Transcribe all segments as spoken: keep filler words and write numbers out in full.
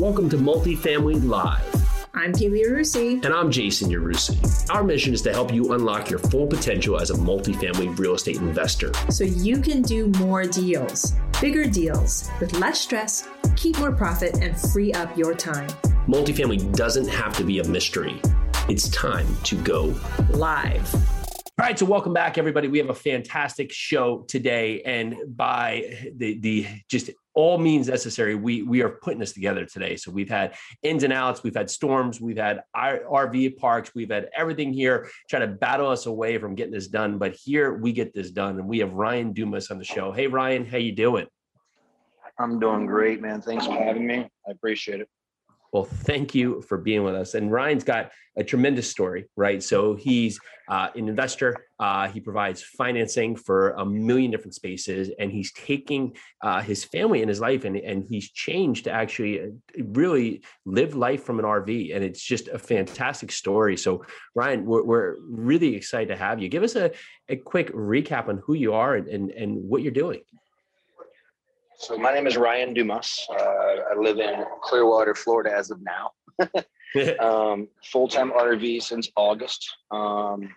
Welcome to Multifamily Live. I'm Kaylee Yarusi. And I'm Jason Yarusi. Our mission is to help you unlock your full potential as a multifamily real estate investor, so you can do more deals, bigger deals, with less stress, keep more profit, and free up your time. Multifamily doesn't have to be a mystery. It's time to go live. All right, so welcome back, everybody. We have a fantastic show today, and by the the just all means necessary, we we are putting this together today. So we've had ins and outs, we've had storms, we've had R V parks, we've had everything here trying to battle us away from getting this done. But here we get this done, and we have Ryan Dumas on the show. Hey, Ryan, how you doing? I'm doing great, man. Thanks for having me. I appreciate it. Well, thank you for being with us. And Ryan's got a tremendous story, right? So he's uh, an investor. Uh, he provides financing for a million different spaces, and he's taking uh, his family and his life, and, and he's changed to actually really live life from an R V. And it's just a fantastic story. So Ryan, we're, we're really excited to have you. Give us a, a quick recap on who you are and, and, and what you're doing. So my name is Ryan Dumas. Uh, I live in Clearwater, Florida, as of now. um, full-time R V since August. Um,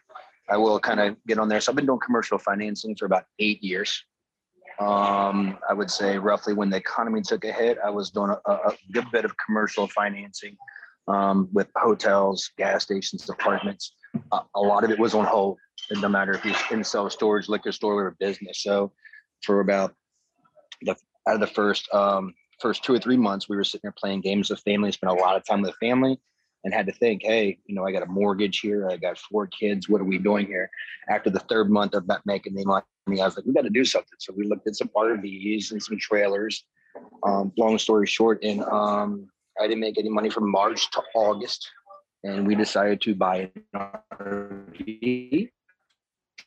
I will kind of get on there. So I've been doing commercial financing for about eight years. Um, I would say roughly when the economy took a hit, I was doing a, a good bit of commercial financing um, with hotels, gas stations, apartments. Uh, a lot of it was on hold. It didn't matter if you're in self-storage, liquor store, or business. So for about the Out of the first um, first two or three months, we were sitting there playing games with family, spent a lot of time with family, and had to think, hey, you know, I got a mortgage here. I got four kids. What are we doing here? After the third month of not making any money, I was like, we got to do something. So we looked at some R Vs and some trailers. Um, long story short, and um, I didn't make any money from March to August, and we decided to buy an R V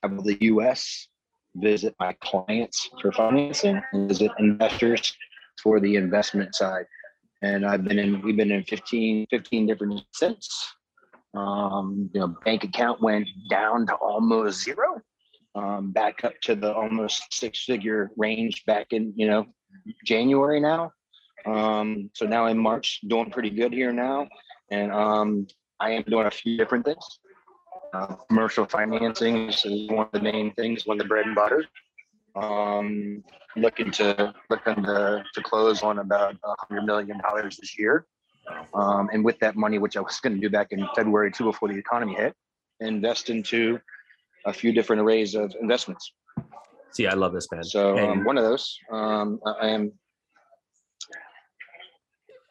out of the U S, visit my clients for financing, and visit investors for the investment side. And I've been in, we've been in fifteen, fifteen different since. Um, you know, bank account went down to almost zero, um, back up to the almost six figure range back in, you know, January now. Um, so now in March, doing pretty good here now. And um, I am doing a few different things. Uh, commercial financing is one of the main things, one of the bread and butter. Um, looking to looking to, to close on about one hundred million dollars this year. Um, and with that money, which I was going to do back in February too, before the economy hit, invest into a few different arrays of investments. See, I love this, man. So um, one of those, um, I am,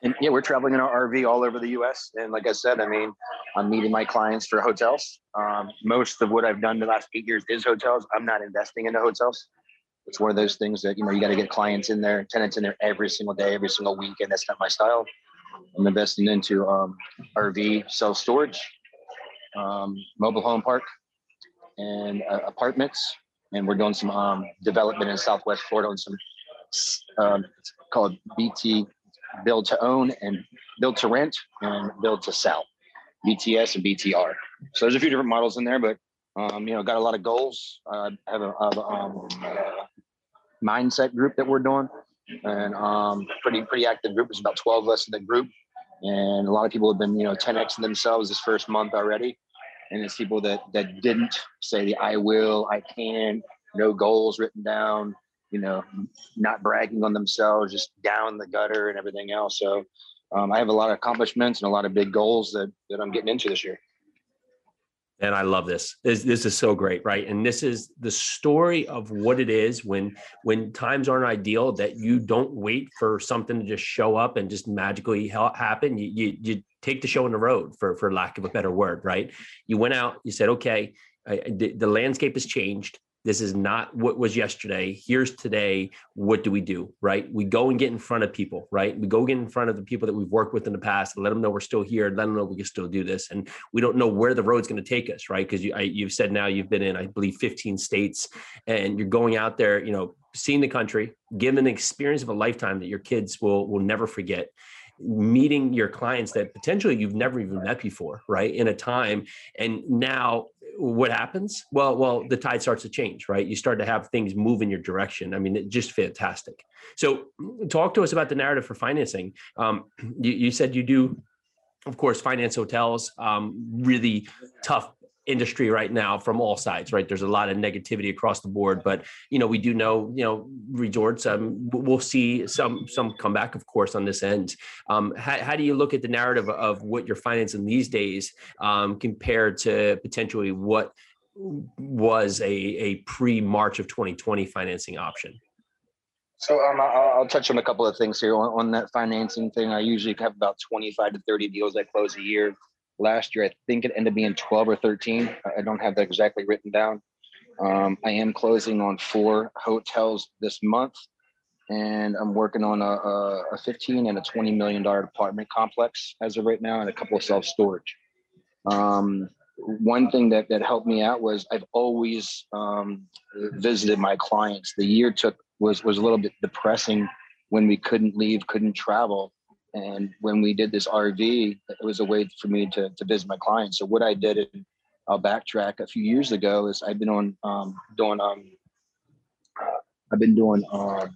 and yeah, we're traveling in our R V all over the U S. And like I said, I mean, I'm meeting my clients for hotels. Um, most of what I've done the last eight years is hotels. I'm not investing into hotels. It's one of those things that, you know, you got to get clients in there, tenants in there every single day, every single weekend. That's not my style. I'm investing into um, R V, self-storage, um, mobile home park, and uh, apartments. And we're doing some um, development in Southwest Florida on some, um, it's called B T, build to own, and build to rent, and build to sell, B T S and B T R. So there's a few different models in there, but um, you know, got a lot of goals. I uh, have a, have a um, uh, mindset group that we're doing, and um, pretty pretty active group. There's about twelve of us in the group, and a lot of people have been, you know, ten X-ing themselves this first month already. And it's people that that didn't say the I will, I can, no goals written down, you know, not bragging on themselves, just down the gutter and everything else. So um, I have a lot of accomplishments and a lot of big goals that, that I'm getting into this year. And I love this. this. This is so great, right? And this is the story of what it is when when times aren't ideal, that you don't wait for something to just show up and just magically happen. You you, you take the show on the road, for, for lack of a better word, right? You went out, you said, okay, I, the, the landscape has changed. This is not what was yesterday. Here's today. What do we do, right? We go and get in front of people, right? We go get in front of the people that we've worked with in the past and let them know we're still here. Let them know we can still do this. And we don't know where the road's going to take us, right? Because you, I, you've said now you've been in, I believe, fifteen states, and you're going out there, you know, seeing the country, giving the experience of a lifetime that your kids will will never forget. Meeting your clients that potentially you've never even met before, right? In a time. And now what happens? Well, well, the tide starts to change, right? You start to have things move in your direction. I mean, it's just fantastic. So talk to us about the narrative for financing. Um, you, you said you do, of course, finance hotels, um, really tough industry right now from all sides, right? There's a lot of negativity across the board, but, you know, we do know, you know, resorts, um, we'll see some, some comeback, of course, on this end. Um, how, how do you look at the narrative of what you're financing these days, um, compared to potentially what was a, a pre-March of twenty twenty financing option? So um, I'll, I'll touch on a couple of things here on, on that financing thing. I usually have about twenty-five to thirty deals I close a year. Last year, I think it ended up being twelve or thirteen. I don't have that exactly written down. Um, I am closing on four hotels this month, and I'm working on a, a fifteen and a twenty million dollar apartment complex as of right now, and a couple of self-storage. Um, one thing that, that helped me out was I've always um, visited my clients. The year took was was a little bit depressing when we couldn't leave, couldn't travel. And when we did this R V, it was a way for me to, to visit my clients. So what I did, and I'll backtrack a few years ago, is I've been on um, doing um, uh, I've been doing uh,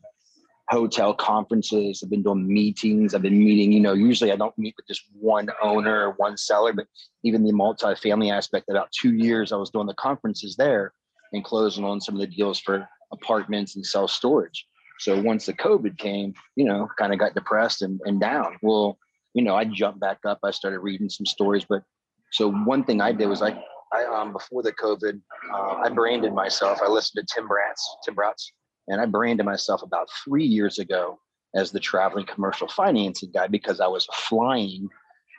hotel conferences. I've been doing meetings. I've been meeting. You know, usually I don't meet with just one owner or one seller, but even the multifamily aspect. About two years, I was doing the conferences there and closing on some of the deals for apartments and self storage. So once the COVID came, you know, kind of got depressed and, and down. Well, you know, I jumped back up. I started reading some stories. But so one thing I did was I, I um, before the COVID, uh, I branded myself. I listened to Tim Bratz, Tim Bratz, and I branded myself about three years ago as the traveling commercial financing guy because I was flying,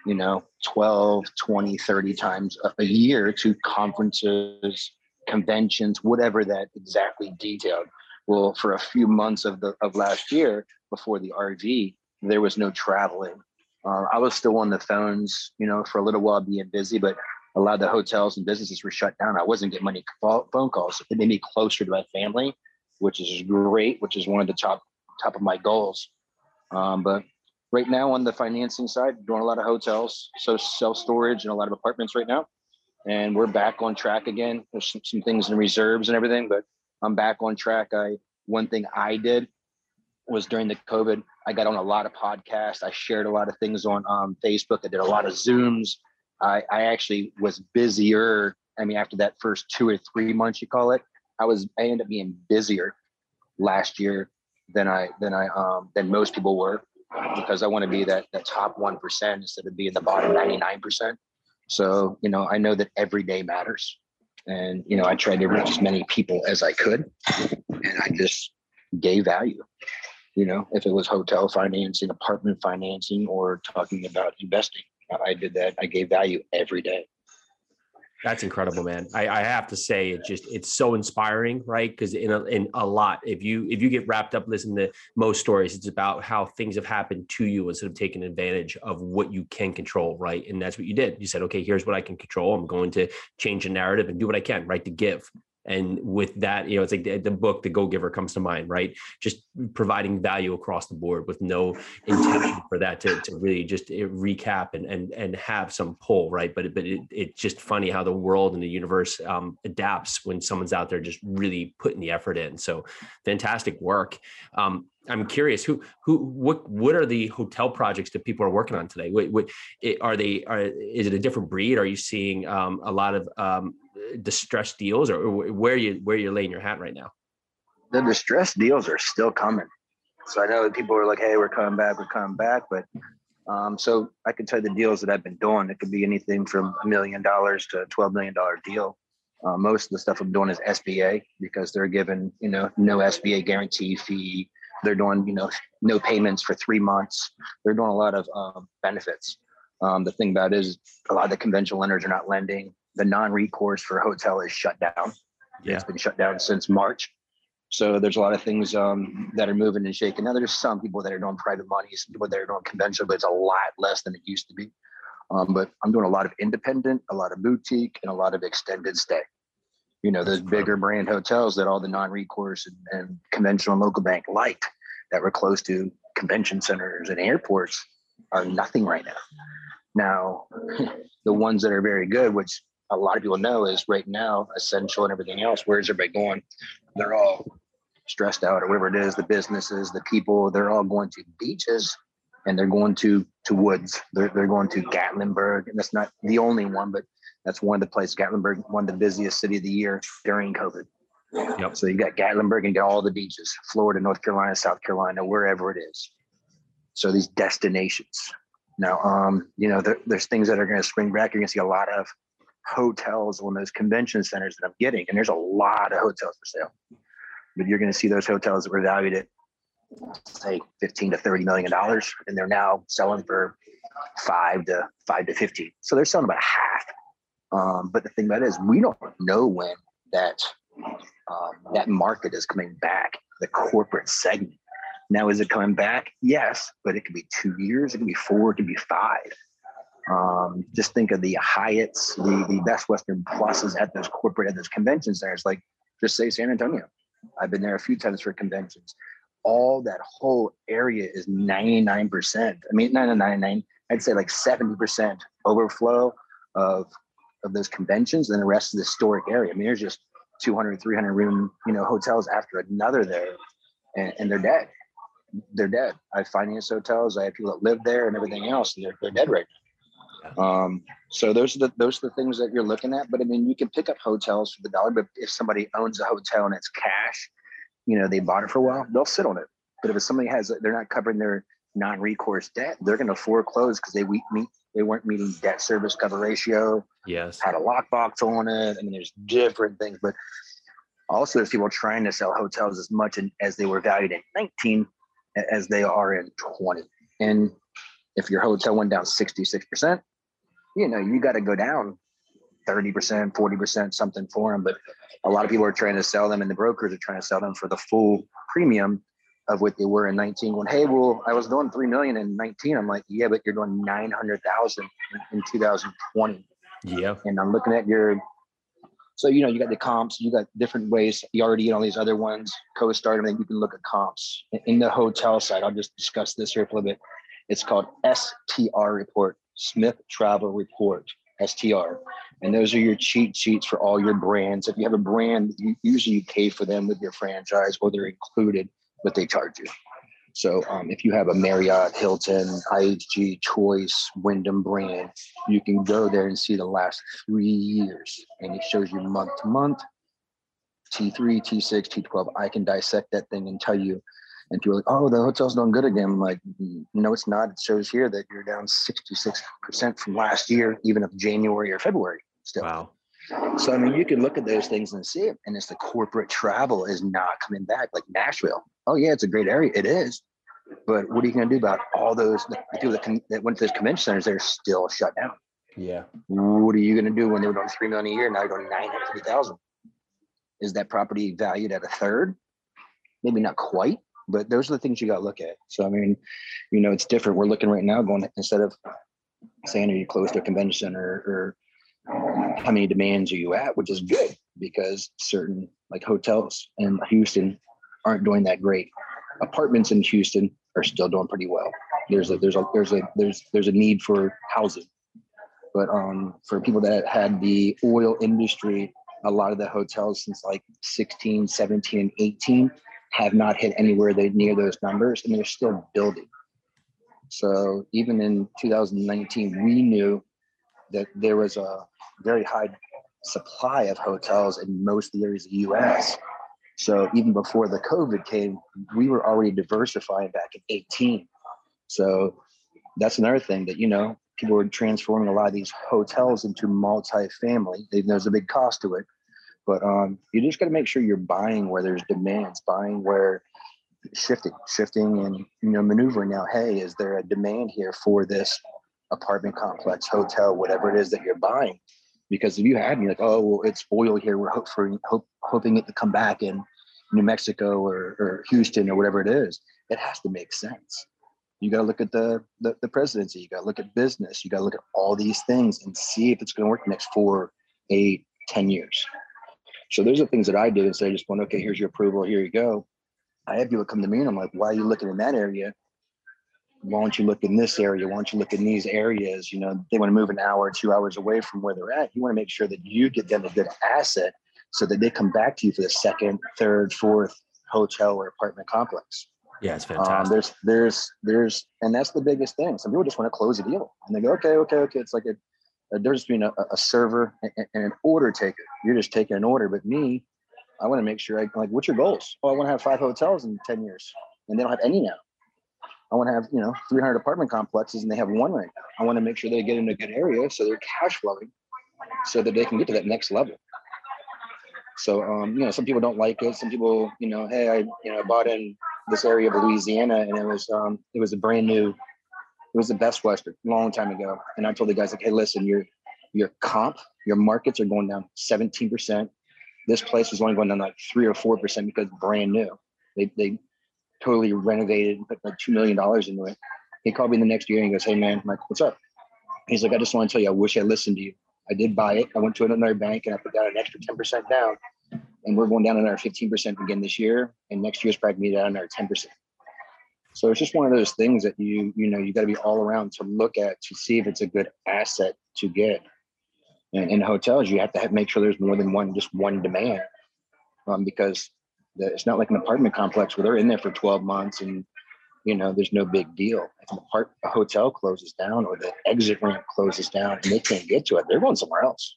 you know, twelve, twenty, thirty times a, a year to conferences, conventions, whatever that exactly detailed. Well, for a few months of the of last year before the R V, there was no traveling. Uh, I was still on the phones, you know, for a little while being busy, but a lot of the hotels and businesses were shut down. I wasn't getting many phone calls. It made me closer to my family, which is great, which is one of the top top of my goals. Um, but right now on the financing side, doing a lot of hotels, so self-storage and a lot of apartments right now. And we're back on track again. There's some, some things in reserves and everything, but I'm back on track. I one thing I did was during the COVID, I got on a lot of podcasts. I shared a lot of things on um, Facebook. I did a lot of Zooms. I, I actually was busier. I mean, after that first two or three months, you call it, I was I ended up being busier last year than I than I um, than most people were because I want to be that that top one percent instead of being the bottom ninety nine percent. So you know, I know that every day matters. And, you know, I tried to reach as many people as I could, and I just gave value, you know, if it was hotel financing, apartment financing, or talking about investing, I did that. I gave value every day. That's incredible, man. I, I have to say, it just, it's so inspiring, right? Because in a, in a lot, if you if you get wrapped up listening to most stories, it's about how things have happened to you instead of taking advantage of what you can control, right? And that's what you did. You said, okay, here's what I can control. I'm going to change the narrative and do what I can, right, to give. And with that, you know, it's like the, the book, The Go-Giver, comes to mind, right? Just providing value across the board with no intention for that to, to really just recap and and and have some pull, right? But, but it, it's just funny how the world and the universe um, adapts when someone's out there just really putting the effort in. So fantastic work. Um, I'm curious, who, who, what, what are the hotel projects that people are working on today? What, what are they? Are is it a different breed? Are you seeing um, a lot of um, distressed deals, or where you where you're laying your hat right now? The distressed deals are still coming. So I know that people are like, "Hey, we're coming back, we're coming back." But um, so I can tell you the deals that I've been doing. It could be anything from a million dollars to a twelve million dollar deal. Uh, most of the stuff I'm doing is S B A because they're given, you know, no S B A guarantee fee. They're doing, you know, no payments for three months. They're doing a lot of um, benefits. Um, the thing about it is a lot of the conventional lenders are not lending. The non-recourse for a hotel is shut down. Yeah. It's been shut down since March. So there's a lot of things um, that are moving and shaking. Now, there's some people that are doing private money, some people that are doing conventional, but it's a lot less than it used to be. Um, but I'm doing a lot of independent, a lot of boutique, and a lot of extended stay. You know, those bigger brand hotels that all the non-recourse and, and conventional and local bank like that were close to convention centers and airports are nothing right now. Now, the ones that are very good, which a lot of people know is right now, essential and everything else, where's everybody going? They're all stressed out or whatever it is, the businesses, the people, they're all going to beaches and they're going to, to woods. They're, they're going to Gatlinburg, and that's not the only one, but that's one of the places, Gatlinburg, one of the busiest city of the year during COVID. Yep. So you got Gatlinburg and got all the beaches, Florida, North Carolina, South Carolina, wherever it is. So these destinations. Now, um, you know, there, there's things that are going to spring back. You're going to see a lot of hotels on those convention centers that I'm getting, and there's a lot of hotels for sale. But you're going to see those hotels that were valued at, say, fifteen to thirty million dollars, and they're now selling for five to five to fifteen. So they're selling about half. Um, but the thing about it is, we don't know when that um, that market is coming back, the corporate segment. Now, is it coming back? Yes, but it could be two years, it could be four, it could be five. Um, just think of the Hyatts, the, the Best Western Pluses at those corporate, at those convention centers. Like, just say San Antonio. I've been there a few times for conventions. All that whole area is ninety-nine percent. I mean, ninety-nine, I'd say like seventy percent overflow of of those conventions and the rest of the historic area. I mean, there's just two hundred, three hundred room, you know, hotels after another there, and, and they're dead. They're dead. I finance hotels. I have people that live there and everything else, and they're, they're dead right now. Um, so those are the those are the things that you're looking at. But I mean, you can pick up hotels for the dollar. But if somebody owns a hotel and it's cash, you know, they bought it for a while, they'll sit on it. But if somebody has, they're not covering their non-recourse debt, they're going to foreclose because they we meet they weren't meeting debt service cover ratio. Yes, had a lockbox on it. I mean, there's different things, but also there's people trying to sell hotels as much in, as they were valued in nineteen as they are in twenty. And if your hotel went down sixty-six percent, you know, you got to go down thirty percent, forty percent, something for them. But a lot of people are trying to sell them, and the brokers are trying to sell them for the full premium of what they were in nineteen. When, hey, well, I was doing three million in nineteen. I'm like, yeah, but you're doing nine hundred thousand in, in two thousand twenty. Yeah. And I'm looking at your, so, you know, you got the comps, you got different ways, E R D and all these other ones, CoStar, and then you can look at comps. In the hotel side, I'll just discuss this here for a little bit. It's called S T R report, Smith Travel Report, S T R. And those are your cheat sheets for all your brands. If you have a brand, you, usually you pay for them with your franchise, or they're included, but they charge you. So um, if you have a Marriott, Hilton, I H G, Choice, Wyndham brand, you can go there and see the last three years. And it shows you month to month, T three, T six, T twelve. I can dissect that thing and tell you. And people are like, oh, the hotel's doing good again. I'm like, no, it's not. It shows here that you're down sixty-six percent from last year, even of January or February still. Wow. So, I mean, you can look at those things and see it. And it's the corporate travel is not coming back, like Nashville. Oh, yeah, it's a great area. It is. But what are you going to do about all those the people that, con- that went to those convention centers? They're still shut down. Yeah. What are you going to do when they were doing three million dollars a year? Now you're going nine hundred thousand dollars. Is that property valued at a third? Maybe not quite. But those are the things you got to look at. So, I mean, you know, it's different. We're looking right now going, instead of saying, are you close to a convention center, or how many demands are you at, which is good, because certain like hotels in Houston aren't doing that great. Apartments in Houston are still doing pretty well. There's a there's a there's a there's there's a need for housing, but um for people that had the oil industry, a lot of the hotels since like sixteen, seventeen, and eighteen have not hit anywhere they near those numbers, and they're still building. So even in two thousand nineteen, we knew that there was a very high supply of hotels in most of the areas of the U S. So even before the COVID came, we were already diversifying back in eighteen. So that's another thing that, you know, people were transforming a lot of these hotels into multifamily. There's a big cost to it, but um, you just got to make sure you're buying where there's demands, buying where shifting, shifting and, you know, maneuvering now. Hey, is there a demand here for this apartment complex, hotel, whatever it is that you're buying? Because if you had me like, oh, well, it's oil here, we're hope for, hope, hoping it to come back in New Mexico or, or Houston or whatever it is, it has to make sense. You got to look at the, the the presidency, you got to look at business, you got to look at all these things and see if it's going to work the next four, eight, ten years. So those are things that I did instead of just going, okay, here's your approval, here you go. I had people come to me and I'm like, why are you looking in that area? why don't you look in this area? Why don't you look in these areas? You know, they want to move an hour or two hours away from where they're at. You want to make sure that you get them a good asset so that they come back to you for the second, third, fourth hotel or apartment complex. Yeah, it's fantastic. Um, there's, there's, there's, and that's the biggest thing. Some people just want to close a deal and they go, okay, okay, okay. It's like a, they're just being a, a server and, and an order taker. You're just taking an order. But me, I want to make sure I like, what's your goals? Oh, I want to have five hotels in ten years and they don't have any now. I want to have, you know, three hundred apartment complexes and they have one right now. I want to make sure they get in a good area so they're cash flowing so that they can get to that next level. So, um, you know, some people don't like it. Some people, you know, hey, I, you know, bought in this area of Louisiana and it was, um, it was a brand new, it was the Best Western a long time ago. And I told the guys like, hey, listen, your, your comp, your markets are going down seventeen percent. This place was only going down like three or four percent because brand new. They, they, totally renovated and put like two million dollars into it. He called me the next year and he goes, hey man, I'm like, what's up? He's like, I just want to tell you, I wish I listened to you. I did buy it. I went to another bank and I put down an extra ten percent down and we're going down another fifteen percent again this year. And next year's probably down another ten percent. So it's just one of those things that you, you know, you got to be all around to look at, to see if it's a good asset to get. And in hotels, you have to have, make sure there's more than one, just one demand um, because it's not like an apartment complex where they're in there for twelve months and, you know, there's no big deal. If an apart, a hotel closes down or the exit ramp closes down and they can't get to it, they're going somewhere else.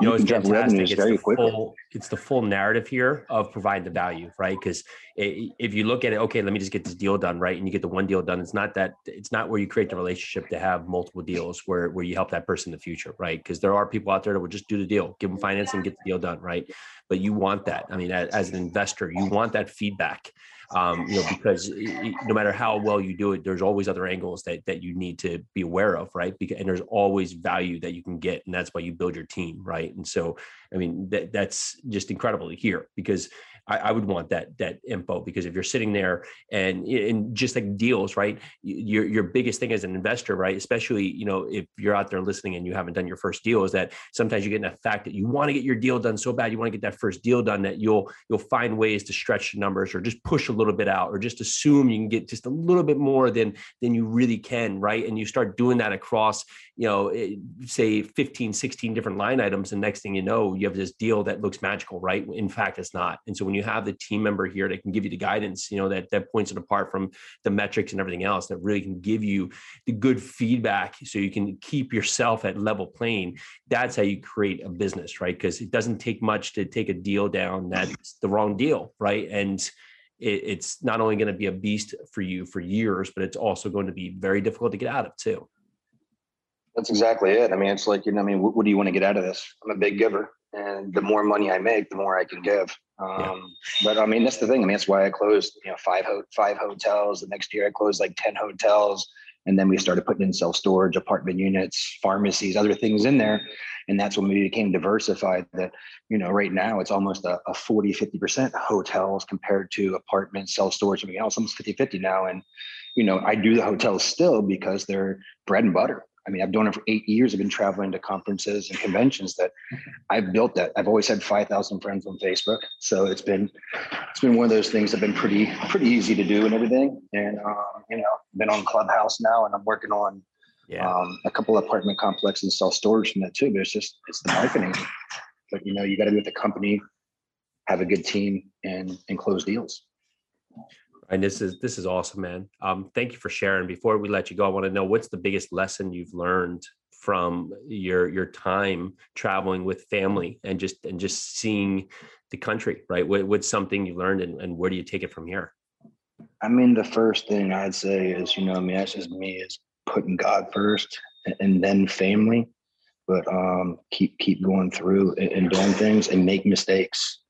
You know, it's fantastic. It's the, full, it's the full narrative here of provide the value, right? Because if you look at it, okay, let me just get this deal done, right? And you get the one deal done. It's not that, it's not where you create the relationship to have multiple deals where, where you help that person in the future, right? Because there are people out there that will just do the deal, give them financing, get the deal done, right? But you want that. I mean, as an investor, you want that feedback. Um, you know, because no matter how well you do it, there's always other angles that that you need to be aware of, right? Because, and there's always value that you can get, and that's why you build your team, right? And so, I mean, that that's just incredible to hear because I, I would want that that info because if you're sitting there and and just like deals, right? Your your biggest thing as an investor, right? Especially you know if you're out there listening and you haven't done your first deal, is that sometimes you get in that fact that you want to get your deal done so bad, you want to get that first deal done that you'll you'll find ways to stretch numbers or just push a little bit out or just assume you can get just a little bit more than than you really can, right? And you start doing that across, you know, say fifteen, sixteen different line items. And next thing you know, you have this deal that looks magical, right? In fact, it's not. And so when you have the team member here that can give you the guidance, you know, that that points it apart from the metrics and everything else that really can give you the good feedback so you can keep yourself at level playing. That's how you create a business, right? Because it doesn't take much to take a deal down that's the wrong deal, right? And it's not only going to be a beast for you for years, but it's also going to be very difficult to get out of too. That's exactly it. I mean, it's like, you know, I mean, what, what do you want to get out of this? I'm a big giver and the more money I make, the more I can give. Um, yeah. But I mean, that's the thing. I mean, that's why I closed, you know, five, ho- five hotels. The next year I closed like ten hotels. And then we started putting in self-storage, apartment units, pharmacies, other things in there. And that's when we became diversified that, you know, right now it's almost a, a forty, fifty percent hotels compared to apartments, self-storage, something else, almost fifty-fifty now. And, you know, I do the hotels still because they're bread and butter. I mean, I've done it for eight years. I've been traveling to conferences and conventions that I've built that. I've always had five thousand friends on Facebook. So it's been, it's been one of those things that have been pretty, pretty easy to do and everything. And, um, you know, I've been on Clubhouse now and I'm working on yeah. um, a couple of apartment complexes and self-storage from that too. But it's just, it's the marketing. But, you know, you got to be with the company, have a good team and, and close deals. And this is this is awesome, man. Um, thank you for sharing. Before we let you go, I want to know what's the biggest lesson you've learned from your your time traveling with family and just and just seeing the country, right? What, what's something you learned, and, and where do you take it from here? I mean, the first thing I'd say is, you know, I mean, that's just me, is putting God first and, and then family, but um, keep keep going through and, and doing things and make mistakes.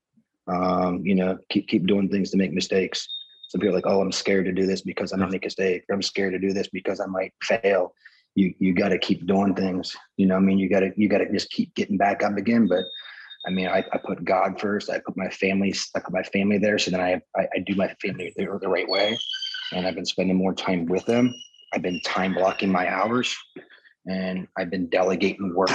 Um, you know, keep keep doing things to make mistakes. Some people are like, oh, I'm scared to do this because I might make a mistake. I'm scared to do this because I might fail. You you got to keep doing things. You know what I mean? You got to you got to just keep getting back up again. But I mean, I, I put God first. I put my family. I put my family there. So then I I, I do my family the, the right way, and I've been spending more time with them. I've been time blocking my hours, and I've been delegating work.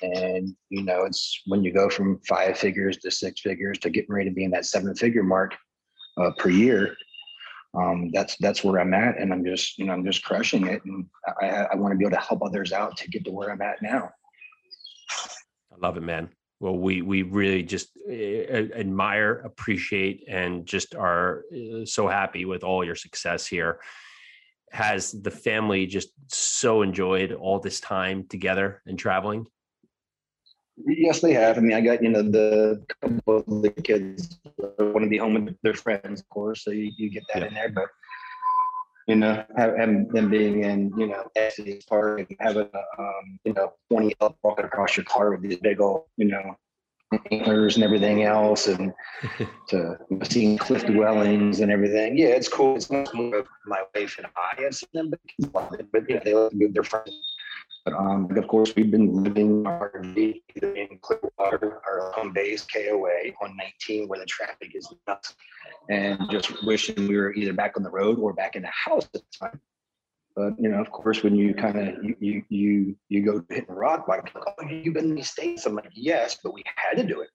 And you know, it's when you go from five figures to six figures to getting ready to be in that seven figure mark. Uh, per year, um, that's that's where I'm at, and I'm just you know I'm just crushing it, and I, I want to be able to help others out to get to where I'm at now. I love it, man. Well, we we really just admire, appreciate, and just are so happy with all your success here. Has the family just so enjoyed all this time together and traveling? Yes, they have. I mean, I got, you know, the couple of the kids want to be home with their friends, of course, so you, you get that yeah. in there. But, you know, having them being in, you know, Estes Park and having, um, you know, twenty up walking across your car with these big old, you know, antlers and everything else, and to seeing cliff dwellings and everything. Yeah, it's cool. It's much more of my wife and I and them, but, but yeah, they love their friends. But um, of course, we've been living our R V in Clearwater, our home base, K O A, on nineteen, where the traffic is nuts, and just wishing we were either back on the road or back in the house at the time. But, you know, of course, when you kind of, you, you you you go hitting rock, like, oh, you've been in these states. I'm like, yes, but we had to do it.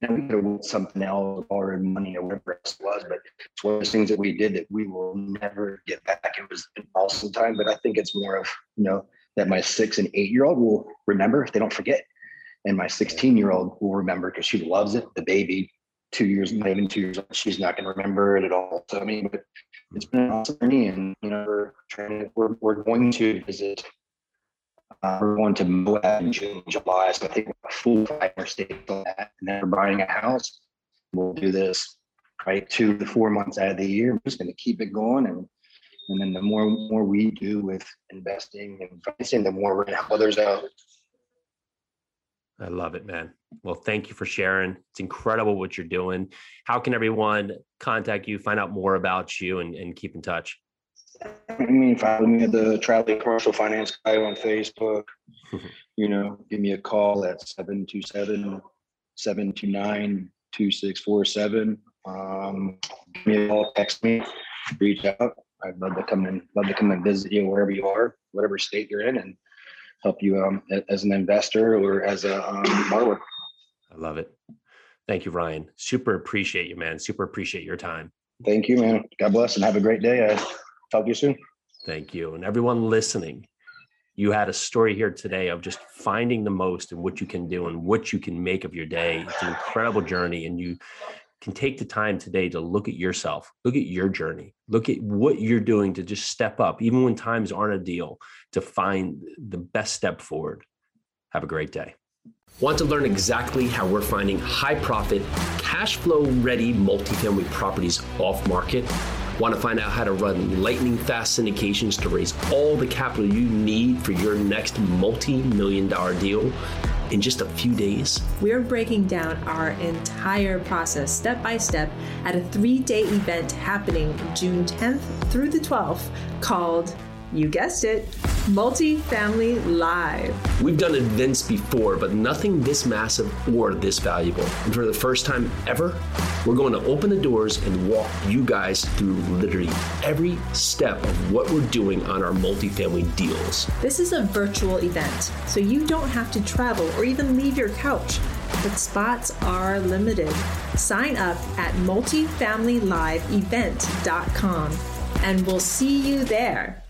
Now we could have won something else, borrowed money or whatever else it was, but it's one of those things that we did that we will never get back. It was an awesome time, but I think it's more of, you know, that my six and eight-year-old will remember if they don't forget. And my sixteen-year-old will remember because she loves it. The baby, two years, not even two years old, she's not going to remember it at all. So, I mean, but it's been an awesome journey. And, you know, we're, trying, we're, we're going to visit. Uh, we're going to Moab in June, July. So I think we're a full five more states on that. And then we're buying a house. We'll do this, right, two to four months out of the year. We're just going to keep it going. And And then the more more we do with investing and pricing, the more we're going to help others out. I love it, man. Well, thank you for sharing. It's incredible what you're doing. How can everyone contact you, find out more about you, and, and keep in touch? I mean, follow me at the Traveling Commercial Finance Guy on Facebook. You know, give me a call at seven two seven, seven two nine, two six four seven. Um, give me a call, text me, reach out. I'd love to come in, love to come and visit you wherever you are, whatever state you're in, and help you um, as an investor or as a um, borrower. I love it. Thank you, Ryan. Super appreciate you, man. Super appreciate your time. Thank you, man. God bless and have a great day. I'll talk to you soon. Thank you. And everyone listening, you had a story here today of just finding the most and what you can do and what you can make of your day. It's an incredible journey, and you can take the time today to look at yourself, look at your journey, look at what you're doing to just step up, even when times aren't ideal, to find the best step forward. Have a great day. Want to learn exactly how we're finding high profit, cash flow ready multifamily properties off market? Want to find out how to run lightning fast syndications to raise all the capital you need for your next multi-million dollar deal in just a few days? We're breaking down our entire process step by step at a three-day event happening June tenth through the twelfth called, you guessed it, Multifamily Live. We've done events before, but nothing this massive or this valuable. And for the first time ever, we're going to open the doors and walk you guys through literally every step of what we're doing on our multifamily deals. This is a virtual event, so you don't have to travel or even leave your couch, but spots are limited. Sign up at multifamily live event dot com and we'll see you there.